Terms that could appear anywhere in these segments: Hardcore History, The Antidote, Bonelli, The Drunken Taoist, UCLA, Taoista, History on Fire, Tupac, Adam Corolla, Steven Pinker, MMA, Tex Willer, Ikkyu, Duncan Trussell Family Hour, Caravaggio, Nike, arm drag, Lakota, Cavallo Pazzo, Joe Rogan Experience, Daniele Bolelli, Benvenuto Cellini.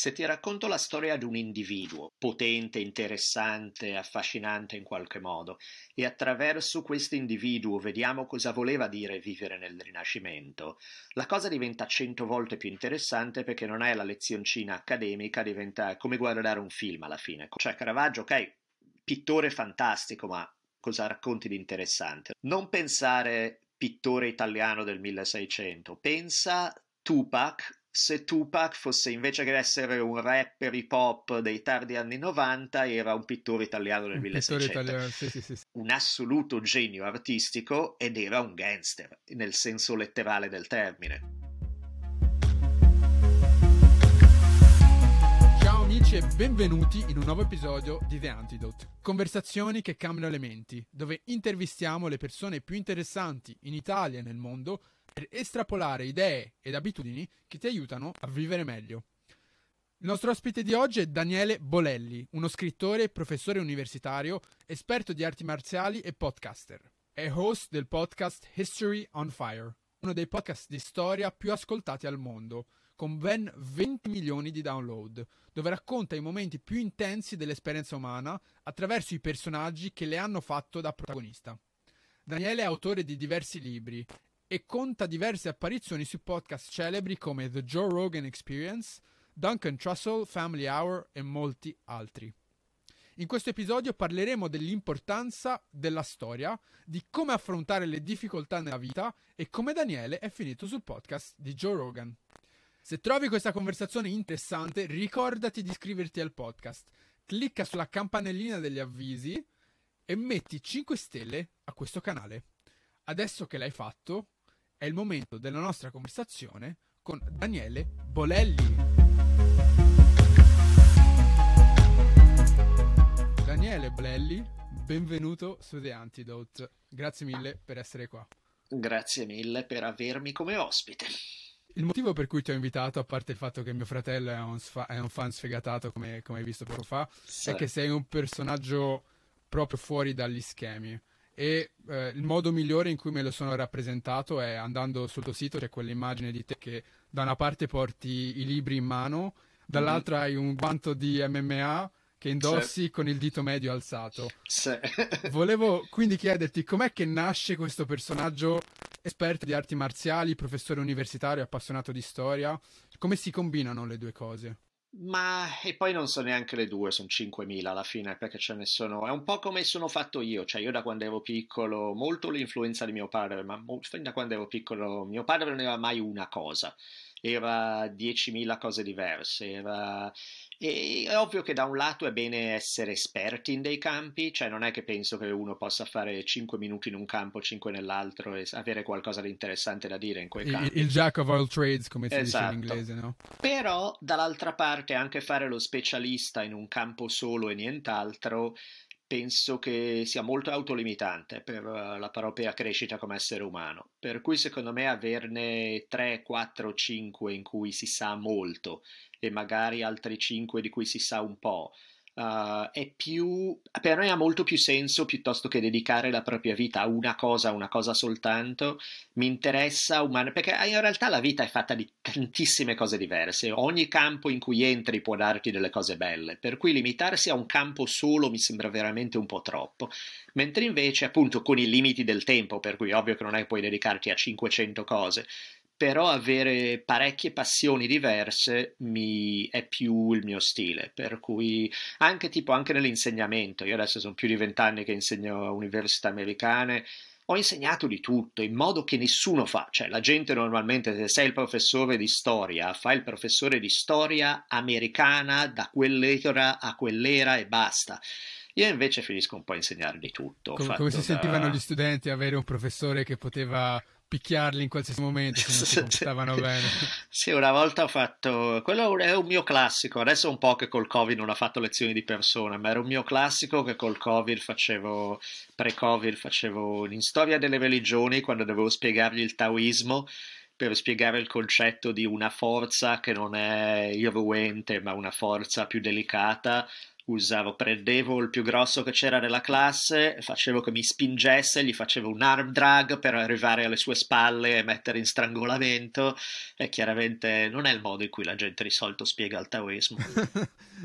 Se ti racconto la storia di un individuo, potente, interessante, affascinante in qualche modo, e attraverso questo individuo vediamo cosa voleva dire vivere nel Rinascimento, la cosa diventa 100 volte più interessante perché non è la lezioncina accademica, diventa come guardare un film alla fine. Cioè Caravaggio, ok, pittore fantastico, ma cosa racconti di interessante? Non pensare pittore italiano del 1600, pensa Tupac. Se Tupac fosse, invece che essere un rapper hip hop dei tardi anni 90, era un pittore italiano del 1600, italiano, sì. Un assoluto genio artistico, ed era un gangster nel senso letterale del termine. Ciao amici e benvenuti in un nuovo episodio di The Antidote, conversazioni che cambiano le menti, dove intervistiamo le persone più interessanti in Italia e nel mondo per estrapolare idee ed abitudini che ti aiutano a vivere meglio. Il nostro ospite di oggi è Daniele Bolelli, uno scrittore e professore universitario, esperto di arti marziali e podcaster. È host del podcast History on Fire, uno dei podcast di storia più ascoltati al mondo, con ben 20 milioni di download, dove racconta i momenti più intensi dell'esperienza umana attraverso i personaggi che le hanno fatto da protagonista. Daniele è autore di diversi libri e conta diverse apparizioni su podcast celebri come The Joe Rogan Experience, Duncan Trussell Family Hour e molti altri. In questo episodio parleremo dell'importanza della storia, di come affrontare le difficoltà nella vita e come Daniele è finito sul podcast di Joe Rogan. Se trovi questa conversazione interessante, ricordati di iscriverti al podcast, clicca sulla campanellina degli avvisi e metti 5 stelle a questo canale. Adesso che l'hai fatto, è il momento della nostra conversazione con Daniele Bolelli. Daniele Bolelli, benvenuto su The Antidote. Grazie mille per essere qua. Grazie mille per avermi come ospite. Il motivo per cui ti ho invitato, a parte il fatto che mio fratello è un fan sfegatato, come hai visto poco fa, sì, è che sei un personaggio proprio fuori dagli schemi. E il modo migliore in cui me lo sono rappresentato è andando sul tuo sito, c'è quell'immagine di te che da una parte porti i libri in mano, dall'altra hai un guanto di MMA che indossi, sì, con il dito medio alzato. Sì. Volevo quindi chiederti com'è che nasce questo personaggio esperto di arti marziali, professore universitario, appassionato di storia, come si combinano le due cose? Ma e poi non so neanche le due, sono 5.000 alla fine, perché ce ne sono. È un po' come sono fatto io, cioè io da quando ero piccolo, molto l'influenza di mio padre, ma fin da quando ero piccolo mio padre non era mai una cosa, era 10.000 cose diverse, E è ovvio che da un lato è bene essere esperti in dei campi, cioè non è che penso che uno possa fare 5 minuti in un campo, 5 nell'altro e avere qualcosa di interessante da dire in quei campi. Il jack of all trades, come si dice in inglese, no? Però dall'altra parte anche fare lo specialista in un campo solo e nient'altro penso che sia molto autolimitante per la propria crescita come essere umano, per cui secondo me averne 3, 4, 5 in cui si sa molto e magari altri 5 di cui si sa un po', per noi ha molto più senso piuttosto che dedicare la propria vita a una cosa soltanto. Mi interessa umano, perché in realtà la vita è fatta di tantissime cose diverse, ogni campo in cui entri può darti delle cose belle, per cui limitarsi a un campo solo mi sembra veramente un po' troppo, mentre invece appunto con i limiti del tempo, per cui ovvio che non è che puoi dedicarti a 500 cose, però avere parecchie passioni diverse è più il mio stile, per cui anche nell'insegnamento, io adesso sono più di 20 anni che insegno a università americane, ho insegnato di tutto in modo che nessuno fa, cioè la gente normalmente se sei il professore di storia, fai il professore di storia americana da quell'era a quell'era e basta. Io invece finisco un po' a insegnare di tutto. Come si sentivano gli studenti avere un professore che poteva picchiarli in qualsiasi momento se non si comportavano bene? Sì, una volta ho fatto, quello è un mio classico, adesso un po' che col Covid non ho fatto lezioni di persona, ma era un mio classico che col Covid pre-Covid facevo in storia delle religioni, quando dovevo spiegargli il taoismo, per spiegare il concetto di una forza che non è irruente ma una forza più delicata, usavo, prendevo il più grosso che c'era nella classe, facevo che mi spingesse, gli facevo un arm drag per arrivare alle sue spalle e mettere in strangolamento, e chiaramente non è il modo in cui la gente di solito spiega il taoismo.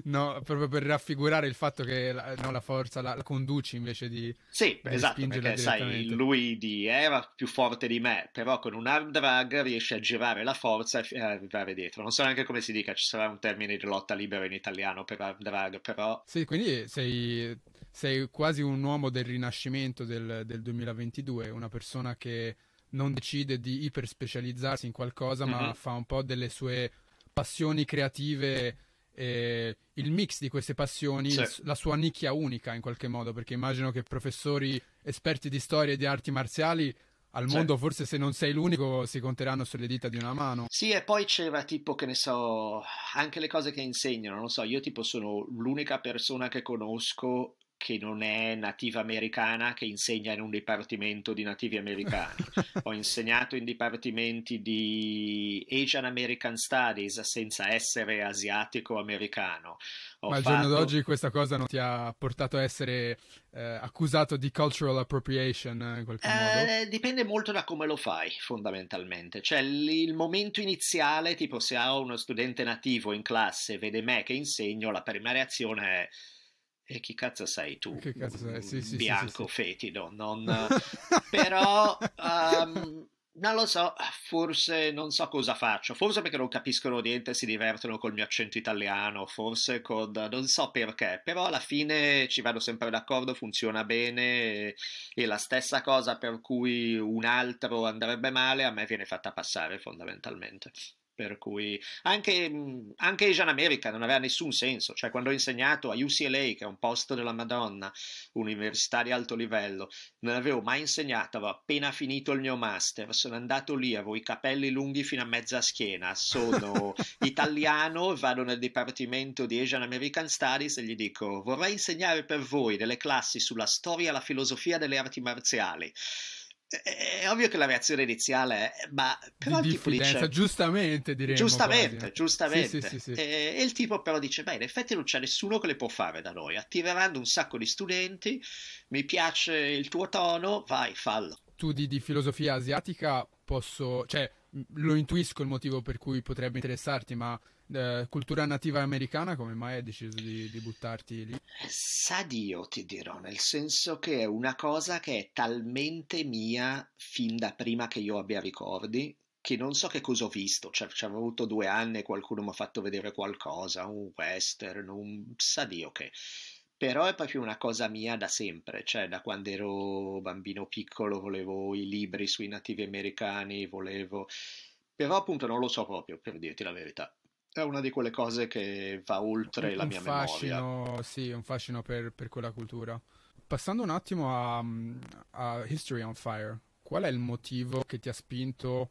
No, proprio per raffigurare il fatto che la forza la conduci invece di... Sì, esatto, perché sai, lui era più forte di me, però con un arm drag riesce a girare la forza e arrivare dietro. Non so neanche come si dica, ci sarà un termine di lotta libera in italiano per arm drag, però... Sì, quindi sei quasi un uomo del Rinascimento del 2022, una persona che non decide di iperspecializzarsi in qualcosa, ma fa un po' delle sue passioni creative... il mix di queste passioni, sì, la sua nicchia unica in qualche modo, perché immagino che professori esperti di storia e di arti marziali al mondo, sì, forse se non sei l'unico, si conteranno sulle dita di una mano. Sì, e poi c'era tipo, che ne so, anche le cose che insegnano, non so, io tipo sono l'unica persona che conosco che non è nativa americana che insegna in un dipartimento di nativi americani. Ho insegnato in dipartimenti di Asian American Studies senza essere asiatico-americano. Ma al giorno d'oggi questa cosa non ti ha portato a essere accusato di cultural appropriation in qualche modo? Dipende molto da come lo fai, fondamentalmente. Cioè il momento iniziale, tipo se ho uno studente nativo in classe, vede me che insegno, la prima reazione è: e chi cazzo sei tu? Che cazzo sei? Sì, bianco, sì. Fetido, non... però non lo so, forse non so cosa faccio, forse perché non capiscono niente e si divertono col mio accento italiano, forse con... non so perché, però alla fine ci vado sempre d'accordo, funziona bene, e la stessa cosa per cui un altro andrebbe male a me viene fatta passare, fondamentalmente. Per cui anche Asian America non aveva nessun senso, cioè quando ho insegnato a UCLA, che è un posto della Madonna, università di alto livello, non avevo mai insegnato, avevo appena finito il mio master, sono andato lì, avevo i capelli lunghi fino a mezza schiena, sono italiano, vado nel dipartimento di Asian American Studies e gli dico: vorrei insegnare per voi delle classi sulla storia e la filosofia delle arti marziali. È ovvio che la reazione iniziale è ma però di il tipo dice giustamente, diremmo, giustamente sì. E il tipo però dice: beh, in effetti non c'è nessuno che le può fare da noi, attiveranno un sacco di studenti, mi piace il tuo tono, vai, fallo. Tu di filosofia asiatica posso, cioè lo intuisco il motivo per cui potrebbe interessarti, ma cultura nativa americana come mai hai deciso di buttarti lì? Sa Dio, ti dirò, nel senso che è una cosa che è talmente mia fin da prima che io abbia ricordi, che non so che cosa ho visto, cioè ci avevo avuto 2 anni e qualcuno mi ha fatto vedere qualcosa, un western, sa Dio che... Però è proprio una cosa mia da sempre, cioè da quando ero bambino piccolo volevo i libri sui nativi americani, però appunto non lo so proprio, per dirti la verità. È una di quelle cose che va oltre la mia memoria. Sì, un fascino per quella cultura. Passando un attimo a History on Fire, qual è il motivo che ti ha spinto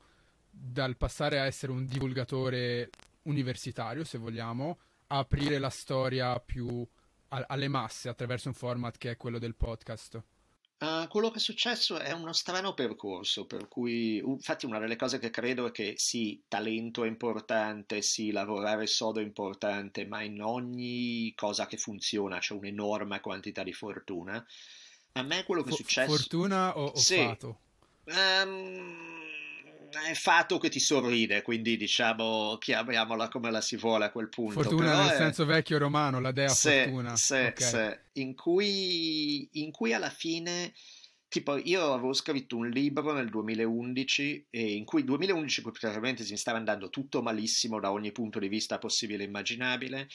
dal passare a essere un divulgatore universitario, se vogliamo, a aprire la storia più... alle masse attraverso un format che è quello del podcast? Quello che è successo è uno strano percorso, per cui infatti una delle cose che credo è che sì, talento è importante, sì, lavorare sodo è importante, ma in ogni cosa che funziona c'è un'enorme quantità di fortuna. A me quello che è successo... Fortuna o sì. Fato? È fatto che ti sorride, quindi diciamo chiamiamola come la si vuole a quel punto. Fortuna però nel senso vecchio romano, la dea fortuna. Okay. In cui alla fine, tipo io avevo scritto un libro nel 2011 in cui 2011 praticamente si stava andando tutto malissimo da ogni punto di vista possibile e immaginabile,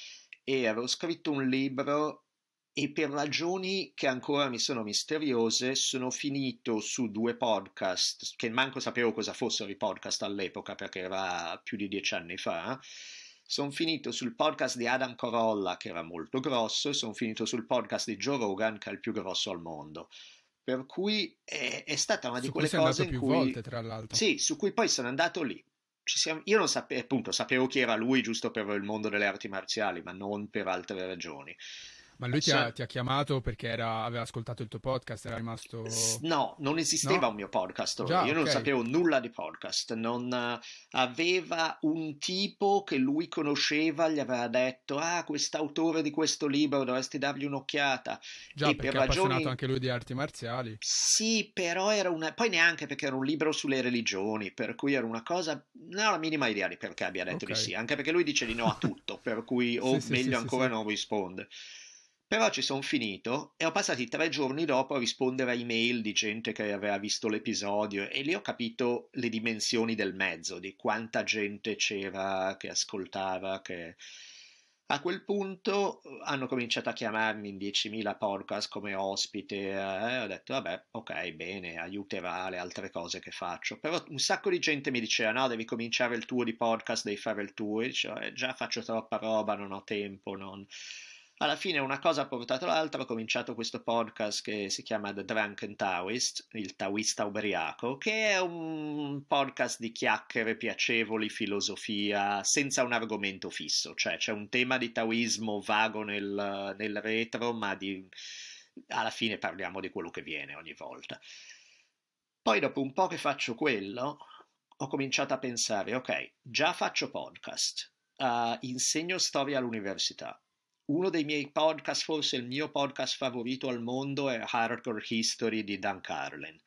e avevo scritto un libro e per ragioni che ancora mi sono misteriose sono finito su 2 podcast che manco sapevo cosa fossero i podcast all'epoca, perché era più di 10 anni fa. Sono finito sul podcast di Adam Corolla, che era molto grosso, e sono finito sul podcast di Joe Rogan, che è il più grosso al mondo. Per cui è stata una di quelle cose in cui... più volte, tra l'altro. Sì, su cui poi sono andato lì. Io non sapevo, appunto, sapevo chi era lui giusto per il mondo delle arti marziali, ma non per altre ragioni. Ma lui ti ha chiamato perché aveva ascoltato il tuo podcast, era rimasto... No, non esisteva un mio podcast. Già, io non sapevo nulla di podcast, non aveva un tipo che lui conosceva, gli aveva detto quest'autore di questo libro, dovresti dargli un'occhiata. Già, e perché è appassionato anche lui di arti marziali. Sì, però era una... Poi neanche, perché era un libro sulle religioni, per cui era una cosa... Non ho la minima idea di perché abbia detto di sì, anche perché lui dice di no a tutto, per cui meglio ancora non risponde. Però ci sono finito e ho passato 3 giorni dopo a rispondere a email di gente che aveva visto l'episodio, e lì ho capito le dimensioni del mezzo, di quanta gente c'era che ascoltava, che... A quel punto hanno cominciato a chiamarmi in 10.000 podcast come ospite, ho detto vabbè, ok, bene, aiuterà le altre cose che faccio. Però un sacco di gente mi diceva no, devi cominciare il tuo di podcast, devi fare il tuo, e cioè, già faccio troppa roba, non ho tempo, non... Alla fine una cosa ha portato l'altra, ho cominciato questo podcast che si chiama The Drunken Taoist, il taoista ubriaco, che è un podcast di chiacchiere piacevoli, filosofia, senza un argomento fisso, cioè c'è un tema di taoismo vago nel retro, ma alla fine parliamo di quello che viene ogni volta. Poi dopo un po' che faccio quello, ho cominciato a pensare, ok, già faccio podcast, insegno storia all'università. Uno dei miei podcast, forse il mio podcast favorito al mondo, è Hardcore History di Dan Carlin.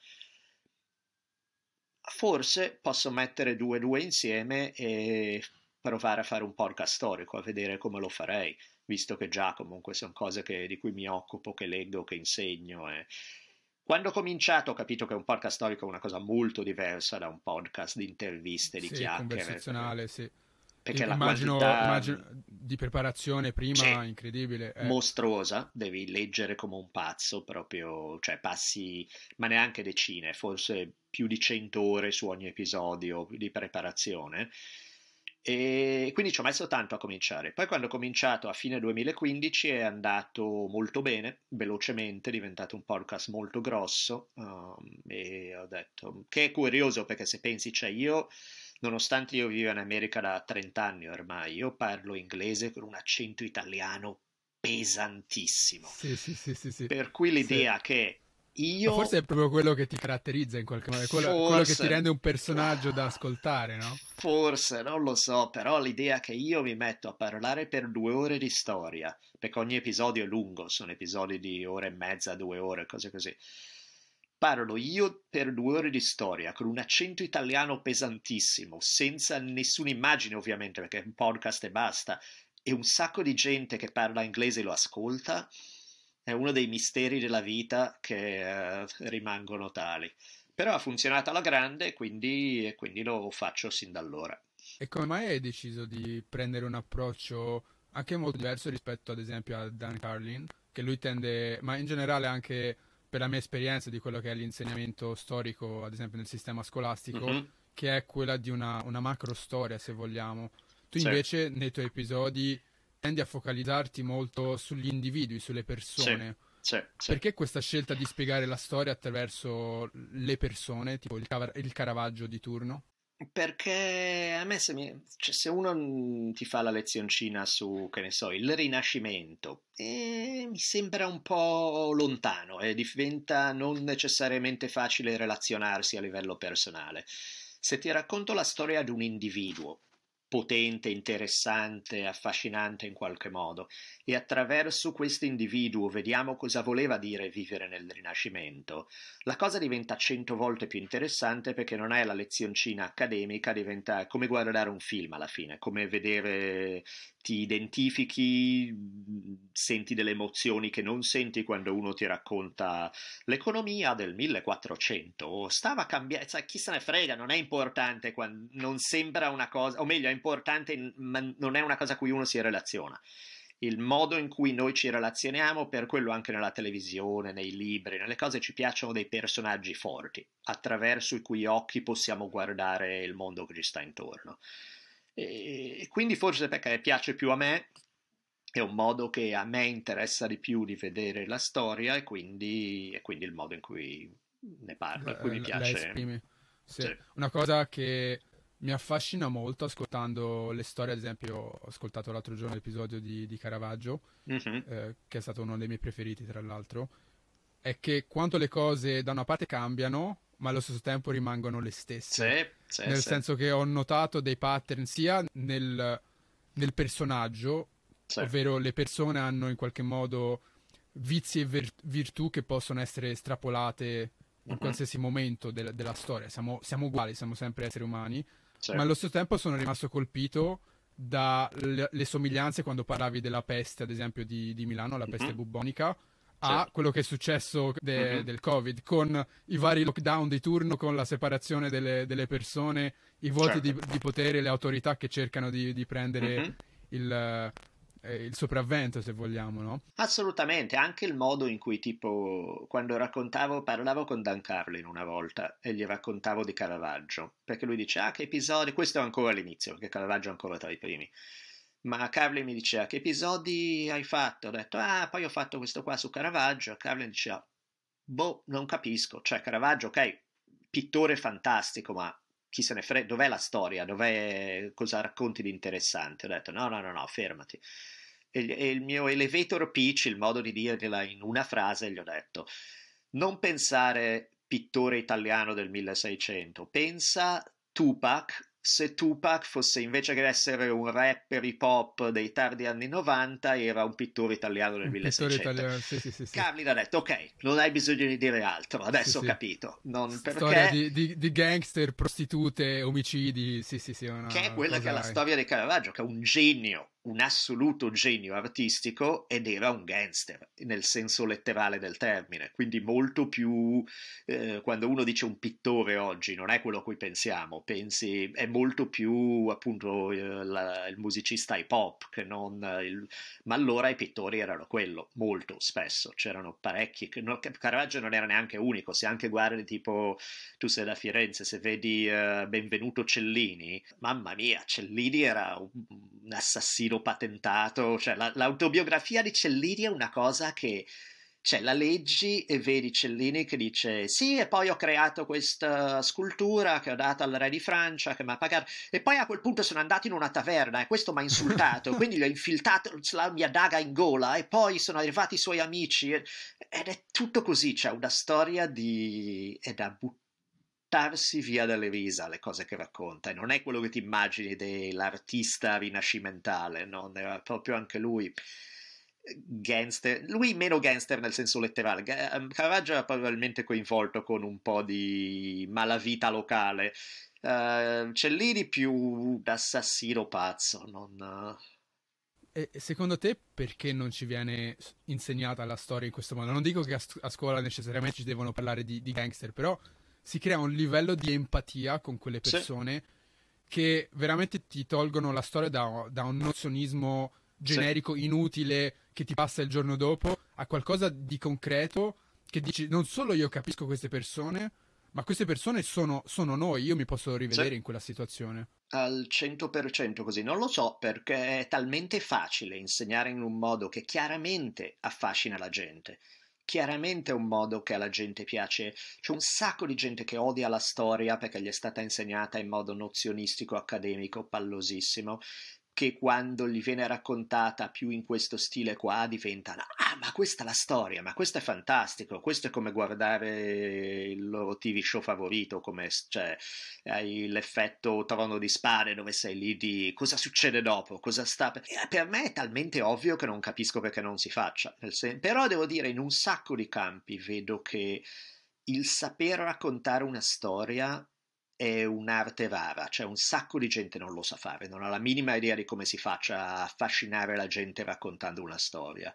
Forse posso mettere due insieme e provare a fare un podcast storico, a vedere come lo farei, visto che già comunque sono cose di cui mi occupo, che leggo, che insegno. Quando ho cominciato ho capito che un podcast storico è una cosa molto diversa da un podcast di interviste, di chiacchiere. Conversazionale, sì. Perché immagino di preparazione prima, cioè, incredibile. Mostruosa, devi leggere come un pazzo, proprio, cioè passi, ma neanche decine, forse più di 100 ore su ogni episodio di preparazione. E quindi ci ho messo tanto a cominciare. Poi quando ho cominciato a fine 2015 è andato molto bene, velocemente, è diventato un podcast molto grosso. E ho detto, che è curioso perché se pensi, cioè io... Nonostante io vivo in America da 30 anni ormai, io parlo inglese con un accento italiano pesantissimo. Sì. Per cui l'idea che io... Ma forse è proprio quello che ti caratterizza in qualche modo, quello che ti rende un personaggio da ascoltare, no? Forse, non lo so, però l'idea che io mi metto a parlare per 2 ore di storia, perché ogni episodio è lungo, sono episodi di ora e mezza, 2 ore, cose così. Parlo io per 2 ore di storia con un accento italiano pesantissimo, senza nessuna immagine ovviamente, perché è un podcast e basta, e un sacco di gente che parla inglese lo ascolta, è uno dei misteri della vita che rimangono tali. Però ha funzionato alla grande, quindi lo faccio sin da allora. E come mai hai deciso di prendere un approccio anche molto diverso rispetto ad esempio a Dan Carlin, che lui tende, ma in generale anche... per la mia esperienza di quello che è l'insegnamento storico, ad esempio nel sistema scolastico, che è quella di una macro storia, se vogliamo. Tu invece nei tuoi episodi tendi a focalizzarti molto sugli individui, sulle persone. Sì. Perché questa scelta di spiegare la storia attraverso le persone, tipo il Caravaggio di turno? Perché a me se uno ti fa la lezioncina su, che ne so, il Rinascimento, mi sembra un po' lontano e diventa non necessariamente facile relazionarsi a livello personale. Se ti racconto la storia di un individuo potente, interessante, affascinante in qualche modo, e attraverso questo individuo vediamo cosa voleva dire vivere nel Rinascimento, la cosa diventa 100 volte più interessante, perché non è la lezioncina accademica, diventa come guardare un film alla fine, come vedere, ti identifichi, senti delle emozioni che non senti quando uno ti racconta l'economia del 1400, o stava cambiando, chi se ne frega, non è importante, non sembra una cosa, o meglio è importante ma non è una cosa a cui uno si relaziona. Il modo in cui noi ci relazioniamo, per quello anche nella televisione, nei libri, nelle cose, ci piacciono dei personaggi forti, attraverso i cui occhi possiamo guardare il mondo che ci sta intorno. E quindi forse perché piace più a me, è un modo che a me interessa di più di vedere la storia, e quindi il modo in cui ne parlo, in cui mi piace. Una cosa che mi affascina molto ascoltando le storie. Ad esempio, ho ascoltato l'altro giorno l'episodio di Caravaggio, che è stato uno dei miei preferiti, tra l'altro. È che quanto le cose da una parte cambiano, ma allo stesso tempo rimangono le stesse. Sì, nel senso che ho notato dei pattern sia nel personaggio, ovvero le persone hanno in qualche modo vizi e virtù che possono essere estrapolate in qualsiasi momento della storia. Siamo uguali, siamo sempre esseri umani, ma allo stesso tempo sono rimasto colpito dalle somiglianze quando parlavi della peste, ad esempio, di Milano, la peste bubbonica, a quello che è successo del Covid, con i vari lockdown di turno, con la separazione delle persone, i vuoti di potere, le autorità che cercano di prendere il sopravvento, se vogliamo, no? Assolutamente, anche il modo in cui, tipo, quando parlavo con Dan Carlin una volta e gli raccontavo di Caravaggio, perché lui dice, che episodi, questo è ancora all'inizio, perché Caravaggio è ancora tra i primi, ma Carlin mi diceva, che episodi hai fatto? Ho detto, poi ho fatto questo qua su Caravaggio, e Carlin diceva, non capisco, cioè Caravaggio, ok, pittore fantastico, ma chi se ne frega, dov'è la storia, cosa racconti di interessante? Ho detto, no, fermati. E il mio elevator pitch, il modo di dirgliela in una frase, gli ho detto, non pensare pittore italiano del 1600, pensa Tupac, se Tupac fosse, invece che essere un rapper hip hop dei tardi anni 90, era un pittore italiano del 1600. Italiano, sì. Carlin ha detto, ok, non hai bisogno di dire altro, adesso ho capito. Non perché... Storia di gangster, prostitute, omicidi, sì. Che è quella che è la storia di Caravaggio, che è un genio, un assoluto genio artistico, ed era un gangster nel senso letterale del termine, quindi molto più, quando uno dice un pittore oggi non è quello a cui pensi, è molto più appunto il musicista hip hop, che non ma allora i pittori erano quello, molto spesso c'erano parecchi, Caravaggio non era neanche unico, se anche guardi, tipo, tu sei da Firenze, se vedi Benvenuto Cellini, mamma mia, Cellini era un assassino patentato, cioè l'autobiografia di Cellini è una cosa che, cioè, la leggi e vedi Cellini che dice sì, e poi ho creato questa scultura che ho dato al re di Francia che mi ha pagato, e poi a quel punto sono andato in una taverna e questo mi ha insultato quindi gli ho infiltrato la mia daga in gola e poi sono arrivati i suoi amici, ed è tutto così, c'è una storia è da buttarsi via dalle risa le cose che racconta, e non è quello che ti immagini dell'artista rinascimentale, non era proprio anche lui gangster, lui meno gangster nel senso letterale. Caravaggio era probabilmente coinvolto con un po' di malavita locale, Cellini più d'assassino pazzo. E secondo te perché non ci viene insegnata la storia in questo modo? Non dico che a scuola necessariamente ci devono parlare di gangster, però si crea un livello di empatia con quelle persone che veramente ti tolgono la storia da un nozionismo generico, inutile, che ti passa il giorno dopo, a qualcosa di concreto che dici, non solo io capisco queste persone, ma queste persone sono noi, io mi posso rivedere in quella situazione. Al 100% così, non lo so, perché è talmente facile insegnare in un modo che chiaramente affascina la gente. Chiaramente è un modo che alla gente piace, c'è un sacco di gente che odia la storia perché gli è stata insegnata in modo nozionistico, accademico, pallosissimo, che quando gli viene raccontata più in questo stile qua diventano, ma questa è la storia, ma questo è fantastico, questo è come guardare il loro TV show favorito, come, cioè, hai l'effetto Trono di Spade dove sei lì di cosa succede dopo, cosa sta... Per me è talmente ovvio che non capisco perché non si faccia, però devo dire in un sacco di campi vedo che il saper raccontare una storia è un'arte rara, cioè un sacco di gente non lo sa fare, non ha la minima idea di come si faccia a affascinare la gente raccontando una storia,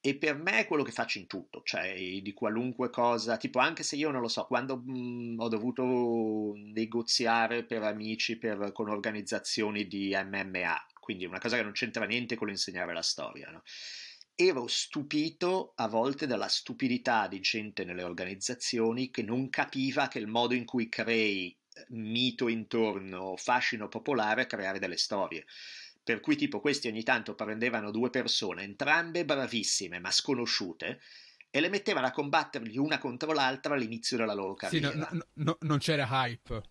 e per me è quello che faccio in tutto, cioè di qualunque cosa, tipo anche se io non lo so, quando ho dovuto negoziare per amici con organizzazioni di MMA, quindi una cosa che non c'entra niente con l'insegnare la storia, no? Ero stupito a volte dalla stupidità di gente nelle organizzazioni che non capiva che il modo in cui crei mito intorno, fascino popolare, creare delle storie, per cui tipo questi ogni tanto prendevano due persone, entrambe bravissime ma sconosciute, e le mettevano a combatterli una contro l'altra all'inizio della loro carriera. Sì, non c'era hype.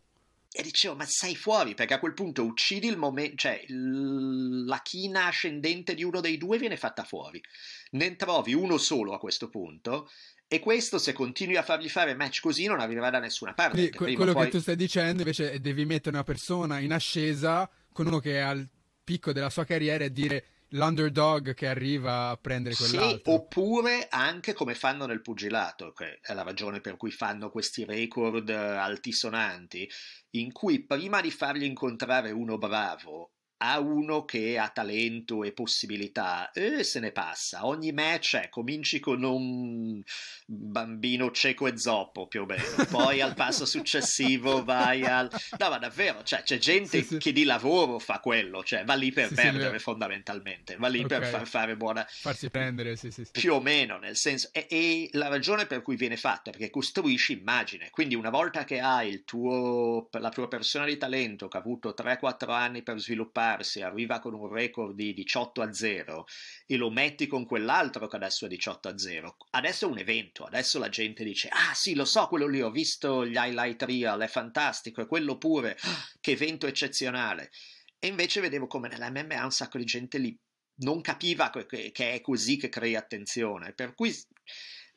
E dicevo, ma sei fuori, perché a quel punto uccidi il momento, cioè la china ascendente di uno dei due viene fatta fuori, ne trovi uno solo a questo punto, e questo, se continui a fargli fare match così, non arriverà da nessuna parte. Quello poi... che tu stai dicendo invece è devi mettere una persona in ascesa con uno che è al picco della sua carriera e dire l'underdog che arriva a prendere quell'altro. Sì, oppure anche come fanno nel pugilato, che è la ragione per cui fanno questi record altisonanti, in cui prima di fargli incontrare uno bravo a uno che ha talento e possibilità, e se ne passa. Ogni match cominci con un bambino cieco e zoppo, più o meno, poi al passo successivo vai al... No, ma davvero, cioè, c'è gente sì, che di lavoro fa quello, cioè va lì per perdere, fondamentalmente, va lì per far fare buona... Farsi prendere, sì. Più o meno, nel senso... E la ragione per cui viene fatta è perché costruisci immagine, quindi una volta che hai la tua persona di talento, che ha avuto 3-4 anni per sviluppare, arriva con un record di 18-0 e lo metti con quell'altro che adesso è 18-0, adesso è un evento, adesso la gente dice: ah sì, lo so, quello lì, ho visto gli highlight reel, è fantastico, e quello pure, che evento eccezionale. E invece vedevo come nella MMA un sacco di gente lì non capiva che è così che crei attenzione, per cui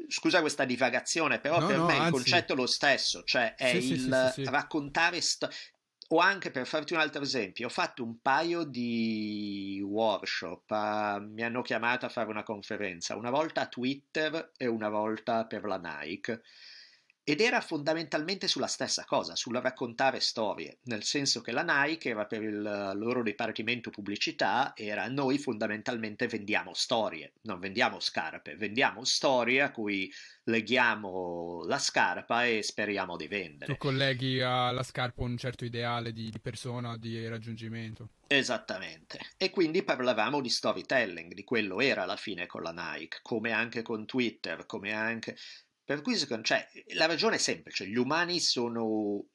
scusa questa divagazione, però per me il concetto è lo stesso, cioè è raccontare o anche, per farti un altro esempio, ho fatto un paio di workshop, mi hanno chiamato a fare una conferenza, una volta a Twitter e una volta per la Nike, ed era fondamentalmente sulla stessa cosa, sulla raccontare storie, nel senso che la Nike era per il loro dipartimento pubblicità, era: noi fondamentalmente vendiamo storie, non vendiamo scarpe, vendiamo storie a cui leghiamo la scarpa e speriamo di vendere. Tu colleghi alla scarpa un certo ideale di persona, di raggiungimento. Esattamente. E quindi parlavamo di storytelling, di quello era alla fine con la Nike, come anche con Twitter, come anche... Per cui, cioè, la ragione è semplice, gli umani siamo,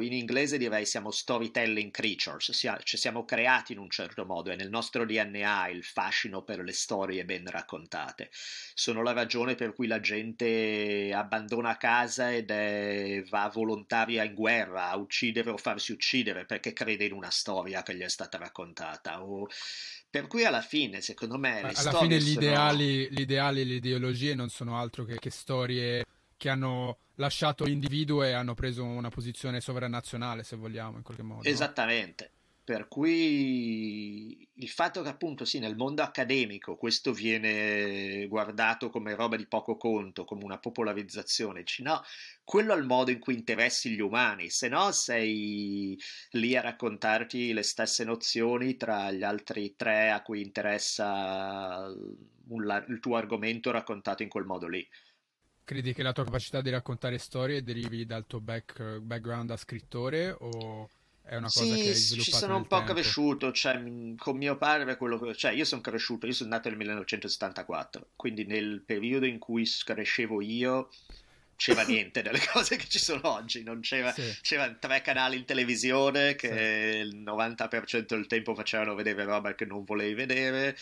in inglese direi, siamo storytelling creatures, ci siamo creati in un certo modo, è nel nostro DNA il fascino per le storie ben raccontate. Sono la ragione per cui la gente abbandona casa ed va volontaria in guerra a uccidere o farsi uccidere, perché crede in una storia che gli è stata raccontata. Per cui alla fine, secondo me, le storie sono... gli ideali e le ideologie non sono altro che storie che hanno lasciato l'individuo e hanno preso una posizione sovranazionale, se vogliamo, in qualche modo. Esattamente. Per cui il fatto che appunto sì, nel mondo accademico questo viene guardato come roba di poco conto, come una popolarizzazione, no, quello è il modo in cui interessi gli umani, se no sei lì a raccontarti le stesse nozioni tra gli altri tre a cui interessa il tuo argomento raccontato in quel modo lì. Credi che la tua capacità di raccontare storie derivi dal tuo background da scrittore o... È una cosa che hai sviluppato. Sì, ci sono un po' cresciuto, cioè con mio padre io sono nato nel 1974, quindi nel periodo in cui crescevo io c'era niente delle cose che ci sono oggi, non c'era, c'erano 3 canali in televisione che il 90% del tempo facevano vedere roba che non volevi vedere.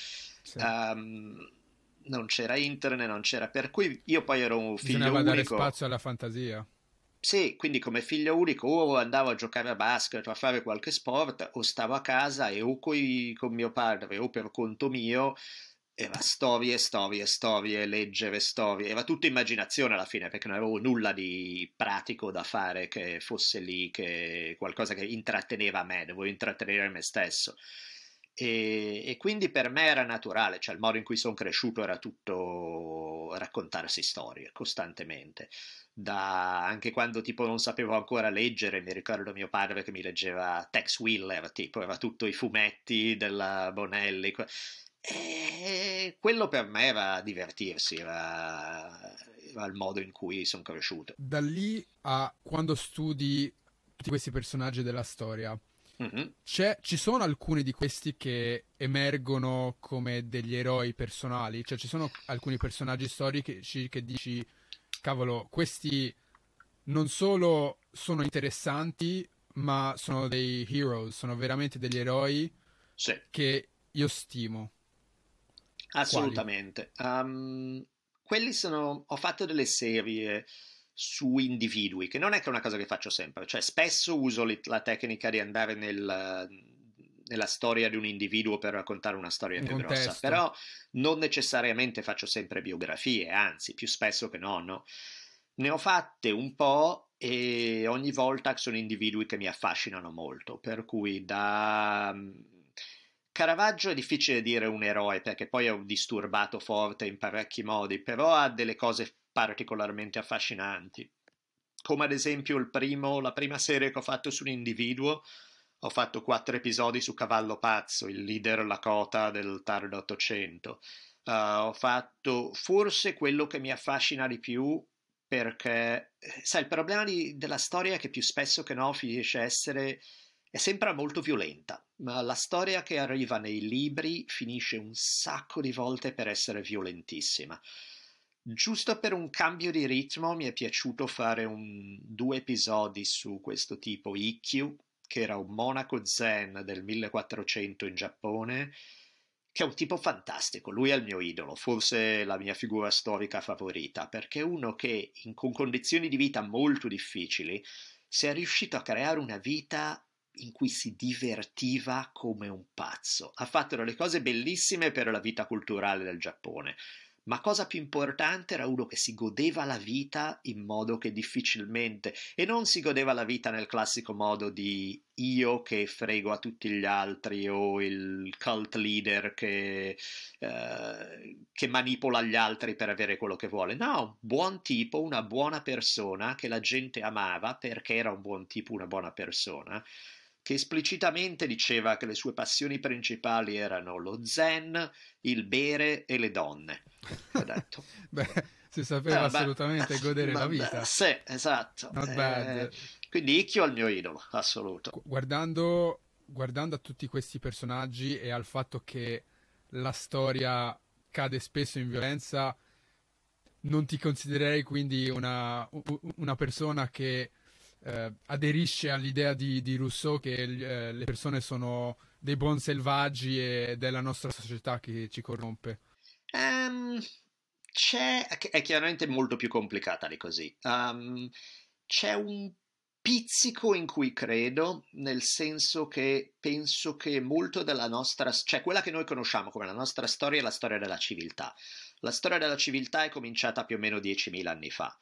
Non c'era internet, non c'era, per cui io poi ero un figlio unico. Bisognava dare spazio alla fantasia. Sì, quindi come figlio unico o andavo a giocare a basket o a fare qualche sport, o stavo a casa e o con mio padre o per conto mio era storie, leggere storie, era tutta immaginazione alla fine, perché non avevo nulla di pratico da fare che fosse lì, che qualcosa che intratteneva me, dovevo intrattenere me stesso. E quindi per me era naturale, cioè il modo in cui sono cresciuto era tutto raccontarsi storie costantemente, anche quando tipo non sapevo ancora leggere, mi ricordo mio padre che mi leggeva Tex Willer, tipo era tutto i fumetti della Bonelli, e quello per me era divertirsi, era il modo in cui sono cresciuto. Da lì a quando studi tutti questi personaggi della storia, mm-hmm, ci sono alcuni di questi che emergono come degli eroi personali, cioè ci sono alcuni personaggi storici che dici: cavolo, questi non solo sono interessanti, ma sono dei heroes, sono veramente degli eroi che io stimo. Assolutamente. Quelli sono... Ho fatto delle serie su individui, che non è che è una cosa che faccio sempre, cioè spesso uso la tecnica di andare nella storia di un individuo per raccontare una storia più grossa, però non necessariamente faccio sempre biografie, anzi più spesso che no. Ne ho fatte un po' e ogni volta sono individui che mi affascinano molto, per cui da Caravaggio è difficile dire un eroe perché poi è un disturbato forte in parecchi modi, però ha delle cose particolarmente affascinanti, come ad esempio la prima serie che ho fatto su un individuo. Ho fatto 4 episodi su Cavallo Pazzo, il leader Lakota del tardo Ottocento. Ho fatto forse quello che mi affascina di più, perché sai, il problema della storia è che più spesso che no finisce a essere, è sempre molto violenta, ma la storia che arriva nei libri finisce un sacco di volte per essere violentissima. Giusto per un cambio di ritmo mi è piaciuto fare 2 episodi su questo tipo, Ikkyu, che era un monaco zen del 1400 in Giappone, che è un tipo fantastico. Lui è il mio idolo, forse la mia figura storica favorita, perché è uno che con condizioni di vita molto difficili si è riuscito a creare una vita in cui si divertiva come un pazzo. Ha fatto delle cose bellissime per la vita culturale del Giappone, ma cosa più importante era uno che si godeva la vita in modo che difficilmente, e non si godeva la vita nel classico modo di io che frego a tutti gli altri o il cult leader che manipola gli altri per avere quello che vuole. No, un buon tipo, una buona persona che la gente amava perché era un buon tipo, una buona persona, che esplicitamente diceva che le sue passioni principali erano lo zen, il bere e le donne. Ho detto. Beh, si sapeva assolutamente godere la vita. Sì, esatto. Quindi Ikkyu è il mio idolo, assoluto. Guardando a tutti questi personaggi e al fatto che la storia cade spesso in violenza, non ti considererei quindi una persona che aderisce all'idea di Rousseau che le persone sono dei buon selvaggi ed è la nostra società che ci corrompe? È chiaramente molto più complicata di così. C'è un pizzico in cui credo, nel senso che penso che molto della nostra, cioè quella che noi conosciamo come la nostra storia, è la storia della civiltà. La storia della civiltà è cominciata più o meno 10.000 anni fa.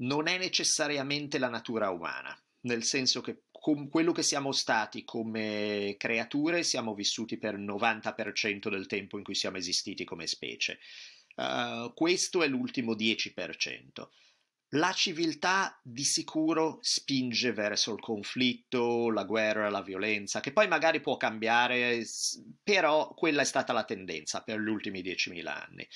Non è necessariamente la natura umana, nel senso che con quello che siamo stati come creature siamo vissuti per il 90% del tempo in cui siamo esistiti come specie. Questo è l'ultimo 10%. La civiltà di sicuro spinge verso il conflitto, la guerra, la violenza, che poi magari può cambiare, però quella è stata la tendenza per gli ultimi 10.000 anni.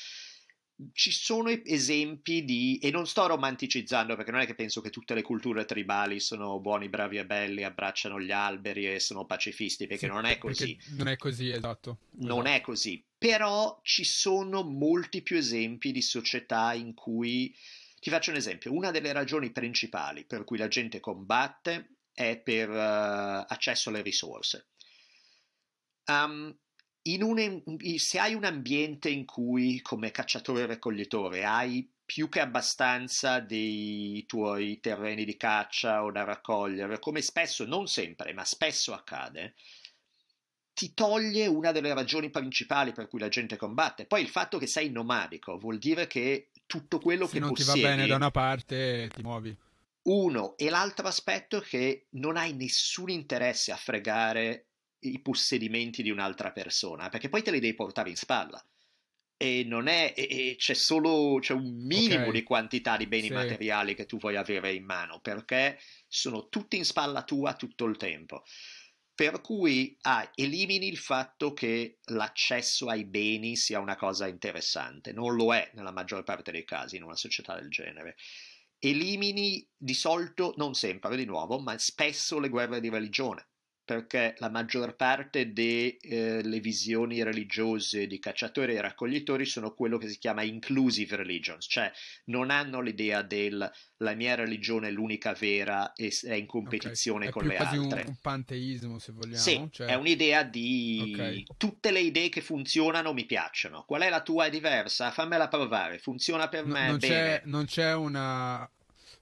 Ci sono esempi e non sto romanticizzando, perché non è che penso che tutte le culture tribali sono buoni, bravi e belli, abbracciano gli alberi e sono pacifisti, perché sì, non è così. Non è così, esatto. Non è così, però ci sono molti più esempi di società in cui, ti faccio un esempio, una delle ragioni principali per cui la gente combatte è per accesso alle risorse. Se hai un ambiente in cui, come cacciatore e raccoglitore, hai più che abbastanza dei tuoi terreni di caccia o da raccogliere, come spesso, non sempre, ma spesso accade, ti toglie una delle ragioni principali per cui la gente combatte. Poi il fatto che sei nomadico vuol dire che tutto quello che possiedi... Se non ti va bene da una parte, ti muovi. Uno. E l'altro aspetto è che non hai nessun interesse a fregare i possedimenti di un'altra persona, perché poi te li devi portare in spalla e non è c'è un minimo di quantità di beni materiali che tu vuoi avere in mano, perché sono tutti in spalla tua tutto il tempo, per cui elimini il fatto che l'accesso ai beni sia una cosa interessante. Non lo è nella maggior parte dei casi in una società del genere. Elimini di solito, non sempre di nuovo, ma spesso le guerre di religione, perché la maggior parte delle visioni religiose di cacciatori e raccoglitori sono quello che si chiama inclusive religions, cioè non hanno l'idea la mia religione è l'unica vera e è in competizione con le altre. È quasi un panteismo, se vogliamo. Sì, cioè... è un'idea di tutte le idee che funzionano mi piacciono. Qual è la tua? È diversa? Fammela provare. Funziona per me, bene. Non c'è una...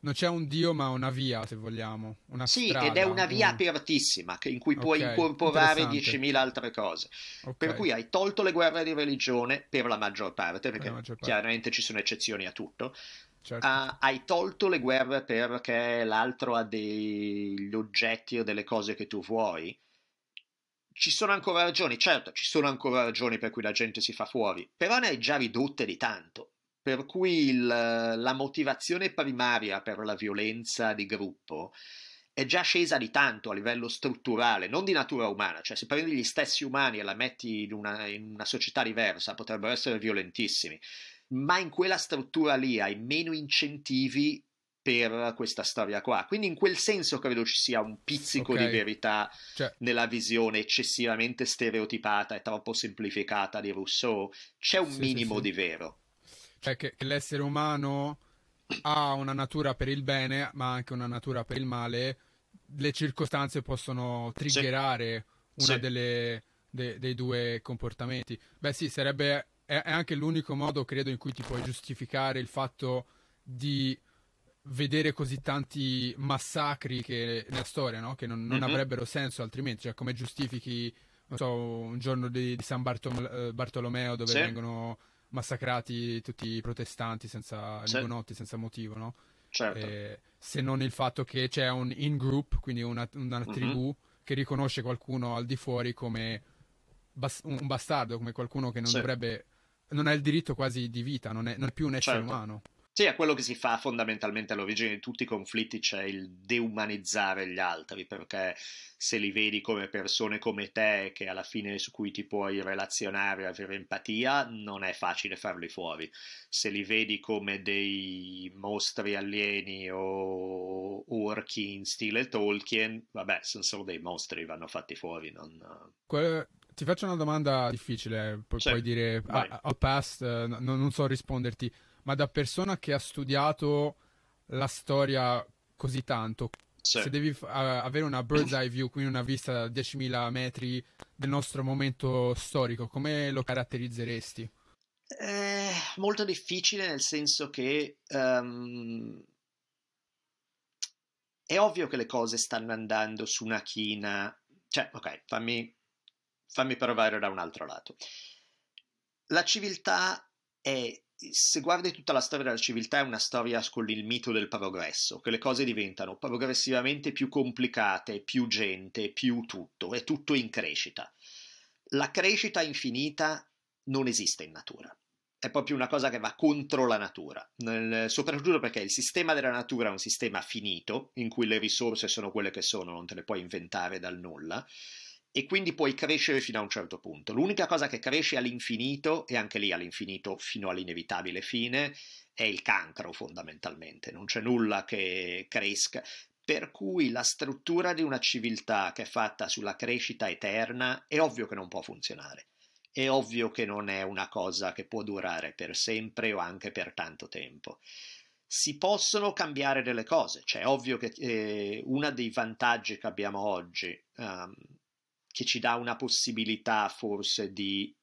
non c'è un dio ma una via, se vogliamo, una strada, ed è una via apertissima in cui puoi incorporare 10.000 altre cose, per cui hai tolto le guerre di religione per la maggior parte, perché chiaramente ci sono eccezioni a tutto. Certo. Hai tolto le guerre perché l'altro ha degli oggetti o delle cose che tu vuoi. Ci sono ancora ragioni, certo, ci sono ancora ragioni per cui la gente si fa fuori, però ne hai già ridotte di tanto, per cui la motivazione primaria per la violenza di gruppo è già scesa di tanto a livello strutturale, non di natura umana. Cioè, se prendi gli stessi umani e la metti in una società diversa, potrebbero essere violentissimi, ma in quella struttura lì hai meno incentivi per questa storia qua, quindi in quel senso credo ci sia un pizzico di verità nella visione eccessivamente stereotipata e troppo semplificata di Rousseau. C'è un minimo di vero, cioè che l'essere umano ha una natura per il bene ma anche una natura per il male, le circostanze possono triggerare una dei due comportamenti. Sarebbe è anche l'unico modo, credo, in cui ti puoi giustificare il fatto di vedere così tanti massacri che nella storia, no? Che non avrebbero senso altrimenti. Cioè, come giustifichi, non so, un giorno di San Bartolomeo dove vengono massacrati tutti i protestanti senza nugonotti, senza motivo, no? Certo. Se non il fatto che c'è un in-group, quindi una tribù che riconosce qualcuno al di fuori come un bastardo, come qualcuno che non dovrebbe, non ha il diritto quasi di vita, non è più un essere umano. Sì, è quello che si fa fondamentalmente all'origine di tutti i conflitti, c'è il deumanizzare gli altri, perché se li vedi come persone come te, che alla fine su cui ti puoi relazionare, avere empatia, non è facile farli fuori. Se li vedi come dei mostri alieni o orchi in stile Tolkien, vabbè, sono solo dei mostri, vanno fatti fuori, non... Ti faccio una domanda difficile, puoi dire I'll pass, non so risponderti, ma da persona che ha studiato la storia così tanto, se devi avere una bird's eye view, quindi una vista a 10.000 metri del nostro momento storico, come lo caratterizzeresti? Molto difficile, nel senso che è ovvio che le cose stanno andando su una china, cioè fammi provare da un altro lato. La civiltà è, se guardi tutta la storia della civiltà, è una storia con il mito del progresso, che le cose diventano progressivamente più complicate, più gente, più tutto, è tutto in crescita. La crescita infinita non esiste in natura, è proprio una cosa che va contro la natura, soprattutto perché il sistema della natura è un sistema finito, in cui le risorse sono quelle che sono, non te le puoi inventare dal nulla, e quindi puoi crescere fino a un certo punto. L'unica cosa che cresce all'infinito, e anche lì all'infinito fino all'inevitabile fine, è il cancro fondamentalmente, non c'è nulla che cresca, per cui la struttura di una civiltà che è fatta sulla crescita eterna è ovvio che non può funzionare, è ovvio che non è una cosa che può durare per sempre o anche per tanto tempo. Si possono cambiare delle cose, cioè è ovvio che uno dei vantaggi che abbiamo oggi che ci dà una possibilità forse di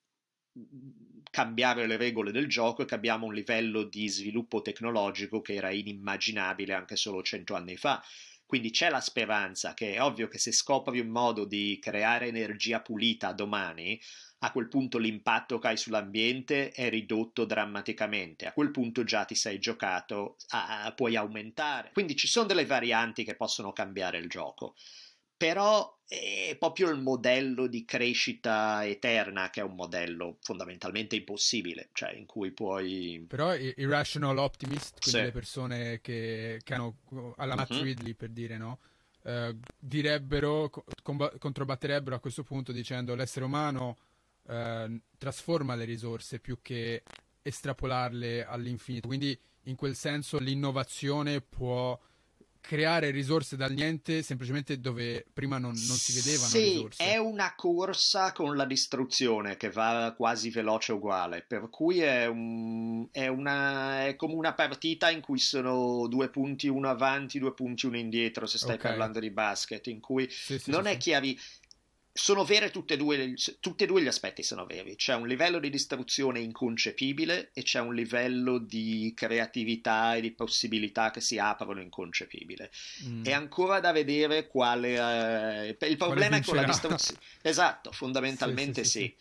cambiare le regole del gioco, e che abbiamo un livello di sviluppo tecnologico che era inimmaginabile anche solo 100 anni fa. Quindi c'è la speranza che è ovvio che se scopri un modo di creare energia pulita domani, a quel punto l'impatto che hai sull'ambiente è ridotto drammaticamente, a quel punto già ti sei giocato, puoi aumentare. Quindi ci sono delle varianti che possono cambiare il gioco. Però è proprio il modello di crescita eterna che è un modello fondamentalmente impossibile, cioè in cui puoi... Però irrational optimist, quindi le persone che hanno alla Matt Ridley, per dire, no? Direbbero, controbatterebbero a questo punto dicendo l'essere umano trasforma le risorse più che estrapolarle all'infinito, quindi in quel senso l'innovazione può... creare risorse dal niente semplicemente dove prima non si vedevano risorse. Sì, è una corsa con la distruzione che va quasi veloce uguale, per cui è come una partita in cui sono 2 punti uno avanti, 2 punti uno indietro, se stai parlando di basket, in cui non è chiaro. sono vere tutte e due gli aspetti sono veri. C'è un livello di distruzione inconcepibile e c'è un livello di creatività e di possibilità che si aprono inconcepibile. È ancora da vedere quale... il problema è con la distruzione. Esatto, fondamentalmente sì.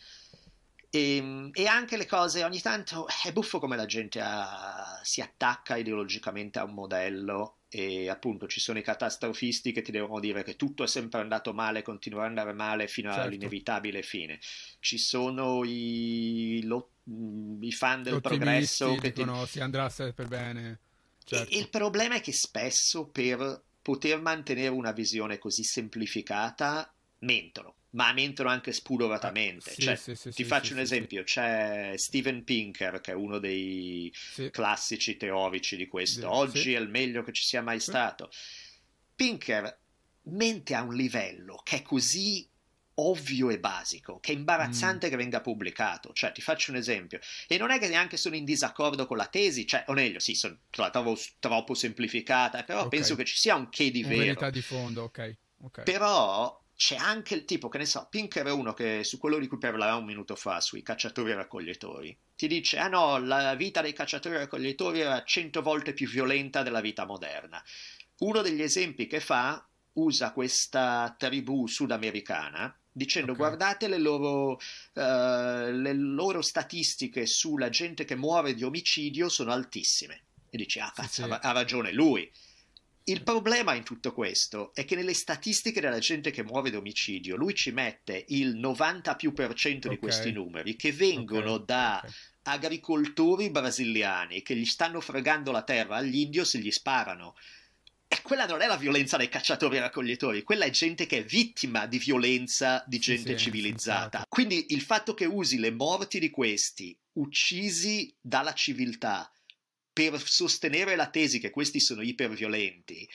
E anche le cose, ogni tanto è buffo come la gente si attacca ideologicamente a un modello. E appunto ci sono i catastrofisti che ti devono dire che tutto è sempre andato male, continuerà ad andare male fino all'inevitabile fine. Ci sono i fan del progresso che dicono si andrà sempre bene. Certo. E il problema è che spesso per poter mantenere una visione così semplificata mentono, ma mentono anche spudoratamente. Ti faccio un esempio. C'è Steven Pinker, che è uno dei classici teorici di questo. Oggi è il meglio che ci sia mai stato. Pinker mente a un livello che è così ovvio e basico, che è imbarazzante che venga pubblicato. Cioè, ti faccio un esempio, e non è che neanche sono in disaccordo con la tesi, cioè, o meglio, sì, la trovo troppo semplificata, però penso che ci sia un che di vero, verità di fondo, ok. Però c'è anche il tipo, che ne so, Pinker è uno che su quello di cui parlavamo un minuto fa, sui cacciatori e raccoglitori, ti dice, ah no, la vita dei cacciatori e raccoglitori era 100 volte più violenta della vita moderna. Uno degli esempi che fa, usa questa tribù sudamericana, dicendo guardate le loro statistiche sulla gente che muore di omicidio sono altissime. E dice, ha ragione lui. Il problema in tutto questo è che nelle statistiche della gente che muore d'omicidio lui ci mette il 90% più di questi numeri che vengono da agricoltori brasiliani che gli stanno fregando la terra all'indio se gli sparano. E quella non è la violenza dei cacciatori e raccoglitori, quella è gente che è vittima di violenza di gente civilizzata. Quindi il fatto che usi le morti di questi, uccisi dalla civiltà, per sostenere la tesi che questi sono iperviolenti,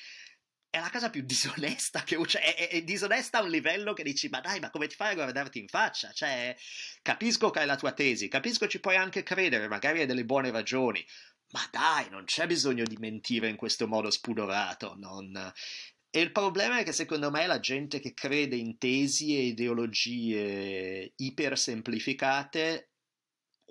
è la cosa più disonesta che è disonesta a un livello che dici, ma dai, ma come ti fai a guardarti in faccia? Cioè, capisco che è la tua tesi, capisco ci puoi anche credere, magari hai delle buone ragioni, ma dai, non c'è bisogno di mentire in questo modo spudorato, non... E il problema è che secondo me la gente che crede in tesi e ideologie ipersemplificate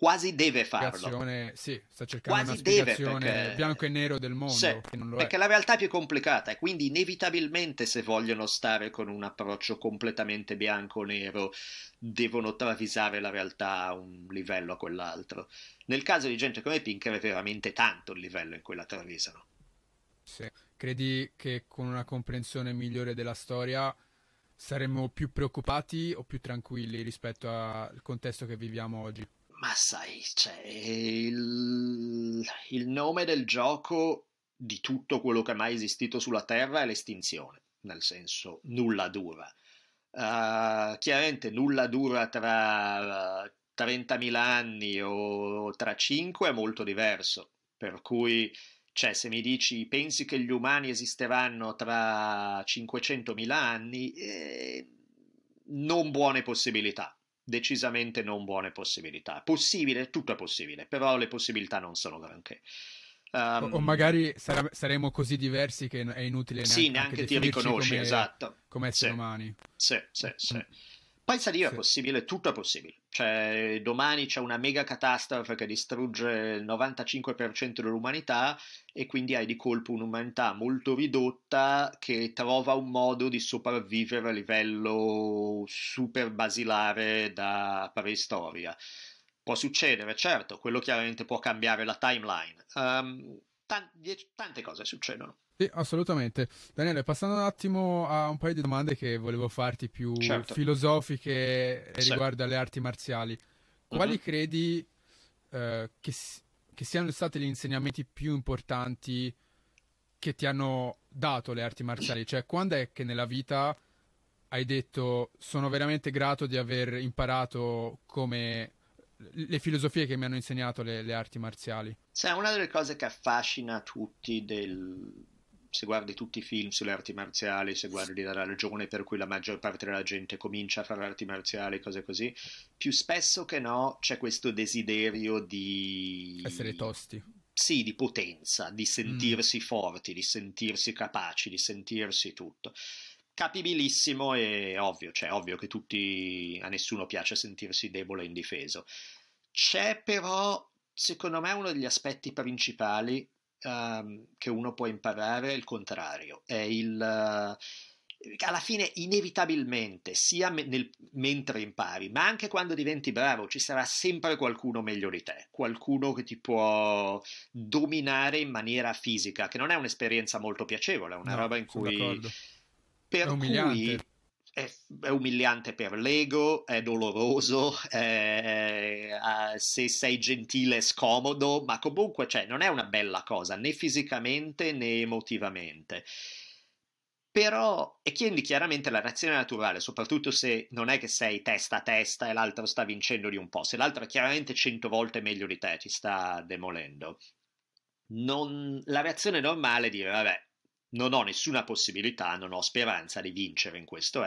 quasi deve farlo. Sì, sta cercando quasi una spiegazione perché... bianco e nero del mondo. Sì, che non lo perché è. La realtà è più complicata e quindi inevitabilmente se vogliono stare con un approccio completamente bianco o nero devono travisare la realtà a un livello a quell'altro. Nel caso di gente come Pinker è veramente tanto il livello in cui la travisano. Sì. Credi che con una comprensione migliore della storia saremmo più preoccupati o più tranquilli rispetto al contesto che viviamo oggi? Ma sai, cioè, il nome del gioco di tutto quello che è mai esistito sulla Terra è l'estinzione, nel senso nulla dura. Chiaramente nulla dura tra 30.000 anni o tra 5 è molto diverso, per cui cioè, se mi dici pensi che gli umani esisteranno tra 500.000 anni, non buone possibilità. Decisamente non buone possibilità. Possibile, tutto è possibile, però le possibilità non sono granché. O magari saremo così diversi che è inutile neanche ti riconosci come esseri umani. Sì. Poi salire è possibile, tutto è possibile. Cioè, domani c'è una mega catastrofe che distrugge il 95% dell'umanità e quindi hai di colpo un'umanità molto ridotta che trova un modo di sopravvivere a livello super basilare da preistoria. Può succedere, certo, quello chiaramente può cambiare la timeline. Tante cose succedono. Sì, assolutamente. Daniele, passando un attimo a un paio di domande che volevo farti più filosofiche riguardo alle arti marziali. Quali credi che siano stati gli insegnamenti più importanti che ti hanno dato le arti marziali? Cioè, quando è che nella vita hai detto sono veramente grato di aver imparato come... le filosofie che mi hanno insegnato le arti marziali? Sai, una delle cose che affascina tutti se guardi tutti i film sulle arti marziali, se guardi la ragione per cui la maggior parte della gente comincia a fare arti marziali, cose così, più spesso che no c'è questo desiderio di... essere tosti. Sì, di potenza, di sentirsi forti, di sentirsi capaci, di sentirsi tutto. capibilissimo e ovvio, cioè ovvio che a nessuno piace sentirsi debole e indifeso. C'è però, secondo me, uno degli aspetti principali che uno può imparare è il contrario, è il... alla fine inevitabilmente, sia mentre impari, ma anche quando diventi bravo, ci sarà sempre qualcuno meglio di te, qualcuno che ti può dominare in maniera fisica, che non è un'esperienza molto piacevole, è una roba in cui... D'accordo. Per cui è umiliante per l'ego, è doloroso, se sei gentile è scomodo, ma comunque cioè, non è una bella cosa, né fisicamente né emotivamente. Però, e quindi chiaramente la reazione naturale, soprattutto se non è che sei testa a testa e l'altro sta vincendo di un po', se l'altro è chiaramente 100 volte meglio di te, ti sta demolendo, la reazione normale è dire, vabbè, non ho nessuna possibilità, non ho speranza di vincere in questo,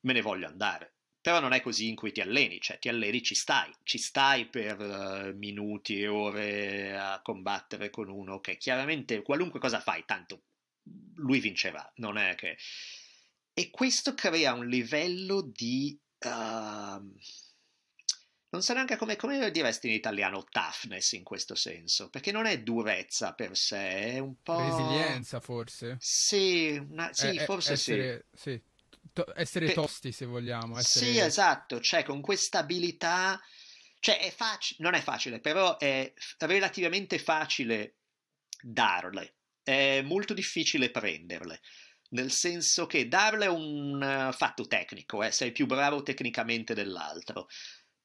me ne voglio andare. Però non è così in cui ti alleni, cioè ti alleni, ci stai per minuti e ore a combattere con uno che chiaramente qualunque cosa fai, tanto lui vincerà, non è che... E questo crea un livello di... non so neanche come lo diresti in italiano, toughness in questo senso, perché non è durezza per sé, è un po'... Resilienza forse? Sì, forse essere, sì. Essere tosti se vogliamo. Essere... Sì, esatto, cioè con questa abilità, cioè non è facile, però è relativamente facile darle. È molto difficile prenderle, nel senso che darle è un fatto tecnico, sei più bravo tecnicamente dell'altro.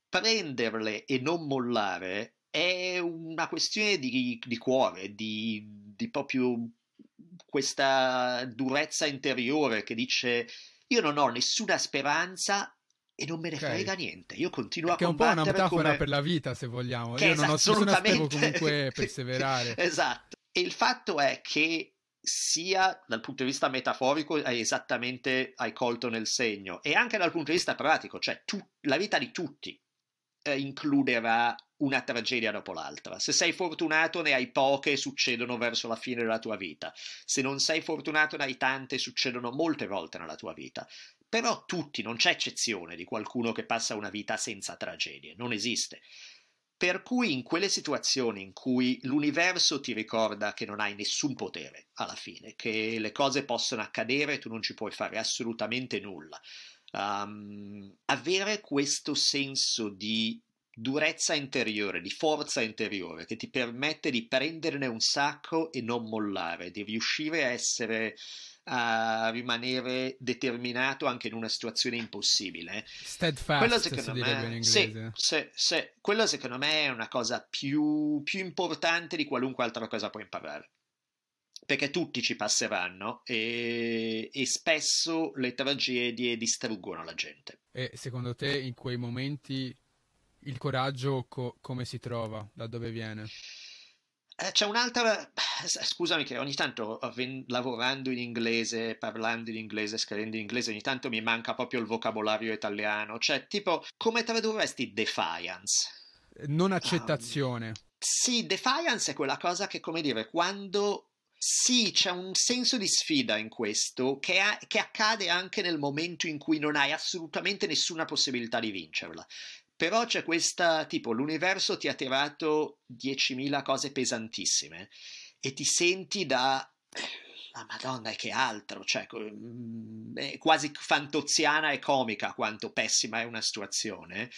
Prenderle e non mollare è una questione di cuore, di proprio questa durezza interiore che dice io non ho nessuna speranza e non me ne frega niente, io continuo a combattere. Che è un po' una metafora per la vita se vogliamo, io non ho assolutamente... Devo comunque perseverare. Esatto. E il fatto è che sia dal punto di vista metaforico hai colto nel segno, e anche dal punto di vista pratico, cioè la vita di tutti includerà una tragedia dopo l'altra. Se sei fortunato ne hai poche e succedono verso la fine della tua vita, se non sei fortunato ne hai tante e succedono molte volte nella tua vita, però tutti, non c'è eccezione di qualcuno che passa una vita senza tragedie, non esiste. Per cui in quelle situazioni in cui l'universo ti ricorda che non hai nessun potere alla fine, che le cose possono accadere e tu non ci puoi fare assolutamente nulla, avere questo senso di durezza interiore, di forza interiore, che ti permette di prenderne un sacco e non mollare, di riuscire a rimanere determinato anche in una situazione impossibile. Steadfast, quello secondo me in inglese. Sì, quello secondo me è una cosa più importante di qualunque altra cosa puoi imparare, perché tutti ci passeranno e spesso le tragedie distruggono la gente. E secondo te in quei momenti il coraggio come si trova? Da dove viene? C'è un'altra, scusami che ogni tanto lavorando in inglese, parlando in inglese, scrivendo in inglese, ogni tanto mi manca proprio il vocabolario italiano, cioè tipo come tradurresti defiance? Non accettazione. Sì, defiance è quella cosa che, come dire, quando... Sì, c'è un senso di sfida in questo che accade anche nel momento in cui non hai assolutamente nessuna possibilità di vincerla. Però c'è questa, tipo, l'universo ti ha tirato 10.000 cose pesantissime e ti senti da... La Madonna, che altro! Cioè, è quasi fantoziana e comica quanto pessima è una situazione.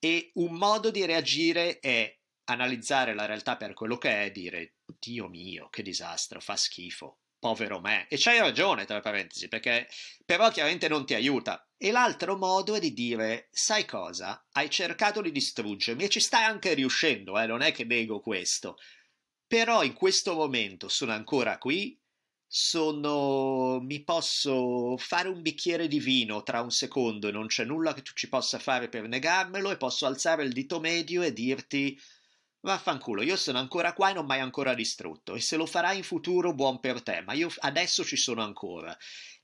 E un modo di reagire è analizzare la realtà per quello che è, dire Dio mio, che disastro, fa schifo, povero me. E c'hai ragione, tra parentesi, perché però chiaramente non ti aiuta. E l'altro modo è di dire, sai cosa, hai cercato di distruggermi e ci stai anche riuscendo, non è che nego questo, però in questo momento sono ancora qui, mi posso fare un bicchiere di vino tra un secondo e non c'è nulla che tu ci possa fare per negarmelo, e posso alzare il dito medio e dirti vaffanculo, io sono ancora qua e non mi hai ancora distrutto, e se lo farai in futuro buon per te, ma io adesso ci sono ancora.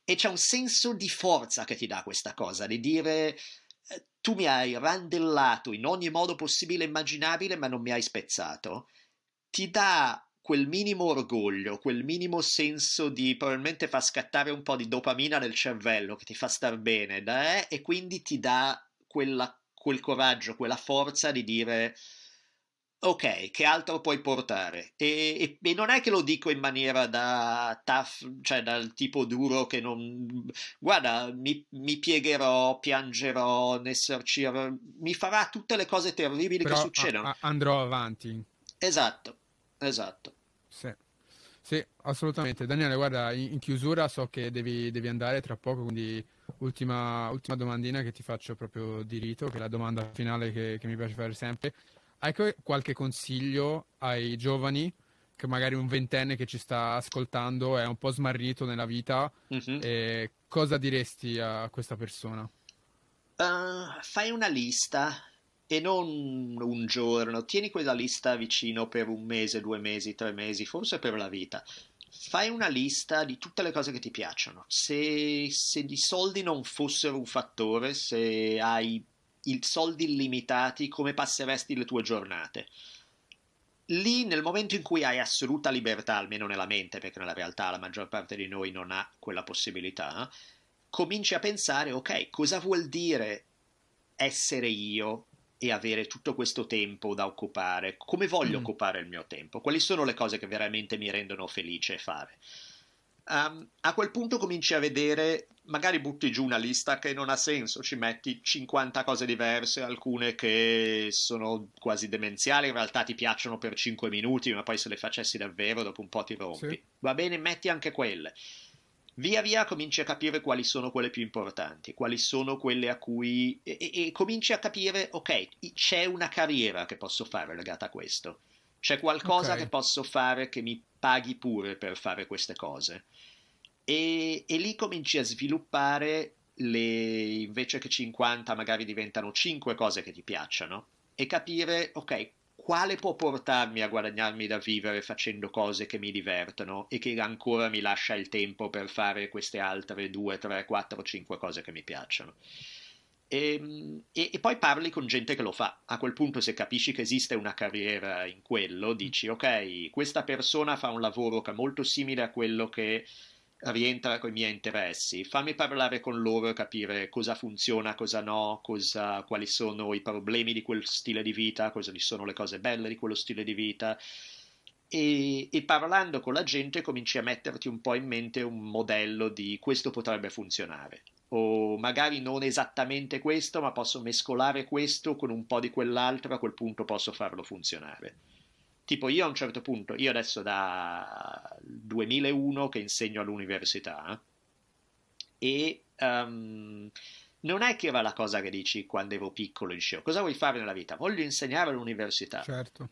E c'è un senso di forza che ti dà questa cosa, di dire tu mi hai randellato in ogni modo possibile e immaginabile ma non mi hai spezzato, ti dà quel minimo orgoglio, quel minimo senso di probabilmente fa scattare un po' di dopamina nel cervello che ti fa star bene, e quindi ti dà quel coraggio, quella forza di dire ok, che altro puoi portare? E non è che lo dico in maniera da tough, cioè dal tipo duro che non... Guarda, mi piegherò, piangerò, mi farà tutte le cose terribili però che succedono. Andrò avanti. Esatto. Sì, assolutamente. Daniele, guarda, in chiusura so che devi andare tra poco, quindi ultima domandina che ti faccio proprio di rito, che è la domanda finale che mi piace fare sempre. Hai qualche consiglio ai giovani, che magari un ventenne che ci sta ascoltando è un po' smarrito nella vita, e cosa diresti a questa persona? Fai una lista. E non un giorno, tieni quella lista vicino per un mese, 2 mesi, 3 mesi, forse per la vita. Fai una lista di tutte le cose che ti piacciono. Se i soldi non fossero un fattore, se hai i soldi illimitati, come passeresti le tue giornate? Lì, nel momento in cui hai assoluta libertà, almeno nella mente, perché nella realtà la maggior parte di noi non ha quella possibilità, cominci a pensare, ok, cosa vuol dire essere io? E avere tutto questo tempo da occupare, come voglio occupare il mio tempo, quali sono le cose che veramente mi rendono felice fare. A quel punto cominci a vedere, magari butti giù una lista che non ha senso, ci metti 50 cose diverse, alcune che sono quasi demenziali, in realtà ti piacciono per 5 minuti, ma poi se le facessi davvero dopo un po' ti rompi. Sì. Va bene, metti anche quelle. Via via cominci a capire quali sono quelle più importanti, quali sono quelle a cui... E cominci a capire, ok, c'è una carriera che posso fare legata a questo, c'è qualcosa che posso fare che mi paghi pure per fare queste cose. E lì cominci a sviluppare, invece che 50 magari diventano 5 cose che ti piacciono, e capire, ok, quale può portarmi a guadagnarmi da vivere facendo cose che mi divertono e che ancora mi lascia il tempo per fare queste altre 2, 3, 4, 5 cose che mi piacciono. E poi parli con gente che lo fa. A quel punto, se capisci che esiste una carriera in quello, dici ok, questa persona fa un lavoro che è molto simile a quello che rientra con i miei interessi, fammi parlare con loro e capire cosa funziona, cosa no, quali sono i problemi di quel stile di vita, quali sono le cose belle di quello stile di vita, e parlando con la gente cominci a metterti un po' in mente un modello di questo potrebbe funzionare, o magari non esattamente questo, ma posso mescolare questo con un po' di quell'altro, a quel punto posso farlo funzionare. Tipo io a un certo punto, io adesso da 2001 che insegno all'università, e non è che era la cosa che dici quando ero piccolo, dicevo cosa vuoi fare nella vita? Voglio insegnare all'università. Certo.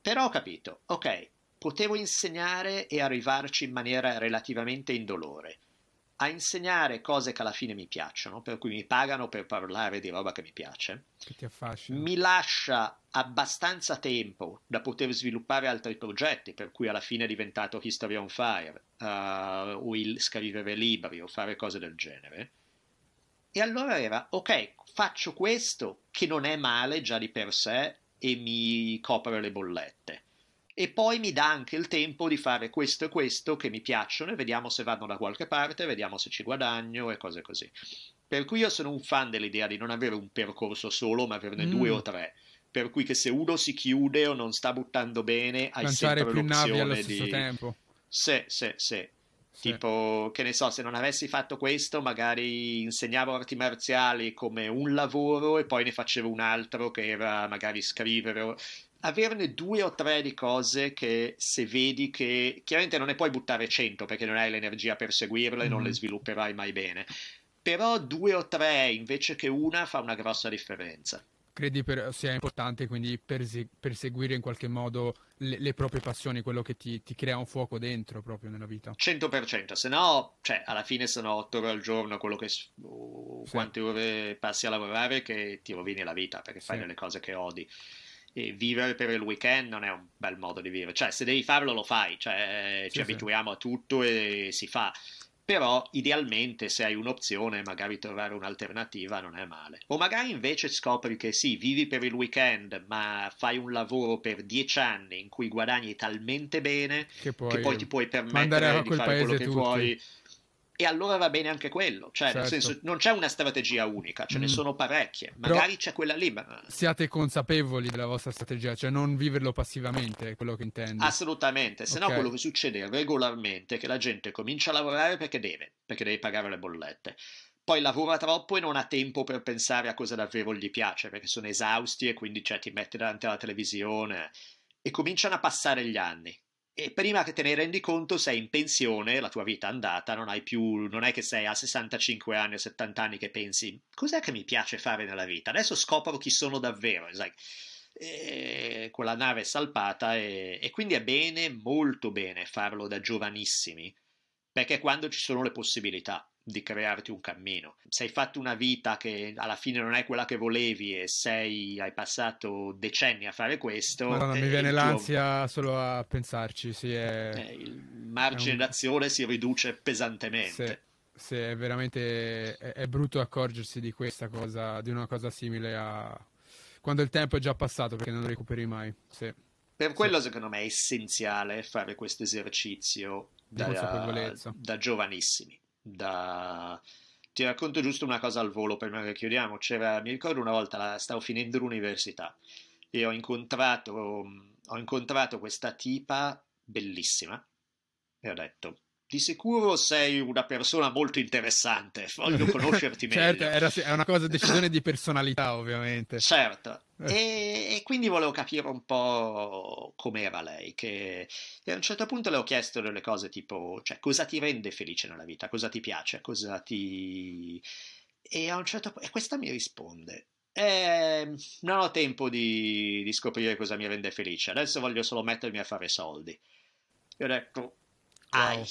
Però ho capito, ok, potevo insegnare e arrivarci in maniera relativamente indolore, a insegnare cose che alla fine mi piacciono, per cui mi pagano per parlare di roba che mi piace, che ti affascina, mi lascia abbastanza tempo da poter sviluppare altri progetti, per cui alla fine è diventato History on Fire, o il scrivere libri o fare cose del genere. E allora era ok, faccio questo che non è male già di per sé e mi copre le bollette, e poi mi dà anche il tempo di fare questo e questo che mi piacciono, e vediamo se vanno da qualche parte, vediamo se ci guadagno e cose così. Per cui io sono un fan dell'idea di non avere un percorso solo, ma averne 2 o 3, per cui che se uno si chiude o non sta buttando bene, hai sempre l'opzione allo stesso di... tempo. Sì. Tipo, che ne so, se non avessi fatto questo, magari insegnavo arti marziali come un lavoro e poi ne facevo un altro che era magari scrivere. Averne 2 o 3 di cose che, se vedi che chiaramente non ne puoi buttare 100 perché non hai l'energia per seguirle, non le svilupperai mai bene, però 2 o 3 invece che una fa una grossa differenza. Credi sia importante quindi perseguire in qualche modo le proprie passioni, quello che ti crea un fuoco dentro proprio nella vita? 100%, se no, cioè, alla fine sono 8 ore al giorno quello che quante ore passi a lavorare che ti rovini la vita, perché fai delle cose che odi. E vivere per il weekend non è un bel modo di vivere, cioè se devi farlo lo fai, cioè, ci abituiamo a tutto e si fa, Però idealmente, se hai un'opzione, magari trovare un'alternativa non è male. O magari invece scopri che sì, vivi per il weekend, ma fai un lavoro per 10 anni in cui guadagni talmente bene che poi ti puoi permettere di fare quello che vuoi. E allora va bene anche quello, cioè certo. Nel senso, non c'è una strategia unica, ce ne sono parecchie, magari però c'è quella lì. Siate consapevoli della vostra strategia, cioè non viverlo passivamente, è quello che intendo. Assolutamente, se no quello che succede regolarmente è che la gente comincia a lavorare perché deve pagare le bollette. Poi lavora troppo e non ha tempo per pensare a cosa davvero gli piace, perché sono esausti e quindi ti mette davanti alla televisione e cominciano a passare gli anni. E prima che te ne rendi conto sei in pensione, la tua vita è andata, non è che sei a 65 anni o 70 anni che pensi cos'è che mi piace fare nella vita, adesso scopro chi sono davvero, e quella nave è salpata e quindi è bene, molto bene farlo da giovanissimi, perché quando ci sono le possibilità di crearti un cammino. Se hai fatto una vita che alla fine non è quella che volevi e hai passato decenni a fare questo... Madonna, mi viene l'ansia solo a pensarci. Sì, il margine d'azione si riduce pesantemente. Sì, è veramente è brutto accorgersi di questa cosa, di una cosa simile a... quando il tempo è già passato, perché non recuperi mai. Sì. Per quello secondo me è essenziale fare questo esercizio da giovanissimi. Ti racconto giusto una cosa al volo prima che chiudiamo. Mi ricordo una volta stavo finendo l'università e ho incontrato questa tipa bellissima e ho detto: di sicuro sei una persona molto interessante, voglio conoscerti meglio. Certo, è una cosa, decisione di personalità ovviamente. Certo, e quindi volevo capire un po' com'era lei, che e a un certo punto le ho chiesto delle cose tipo, cioè, cosa ti rende felice nella vita, cosa ti piace, e a un certo punto questa mi risponde: non ho tempo di scoprire cosa mi rende felice, adesso voglio solo mettermi a fare soldi. E ho detto: wow.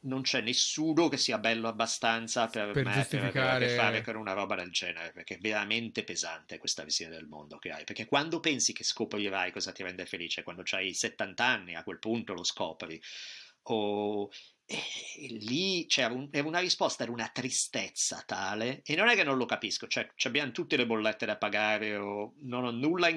Non c'è nessuno che sia bello abbastanza per me, giustificare... per fare con una roba del genere, perché è veramente pesante questa visione del mondo che hai, perché quando pensi che scoprirai cosa ti rende felice, quando hai 70 anni a quel punto lo scopri, lì era una risposta, era una tristezza tale, e non è che non lo capisco, cioè abbiamo tutte le bollette da pagare, non ho nulla in